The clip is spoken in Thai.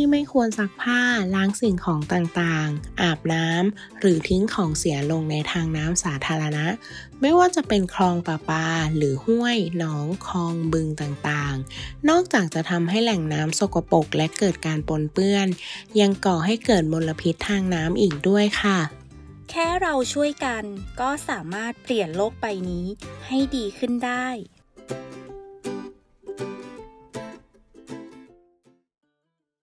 ที่ไม่ควรซักผ้าล้างสิ่งของต่างๆอาบน้ำหรือทิ้งของเสียลงในทางน้ำสาธารณะไม่ว่าจะเป็นคลองประปาหรือห้วยหนองคลองบึงต่างๆนอกจากจะทำให้แหล่งน้ำสกปรกและเกิดการปนเปื้อนยังก่อให้เกิดมลพิษทางน้ำอีกด้วยค่ะแค่เราช่วยกันก็สามารถเปลี่ยนโลกใบนี้ให้ดีขึ้นได้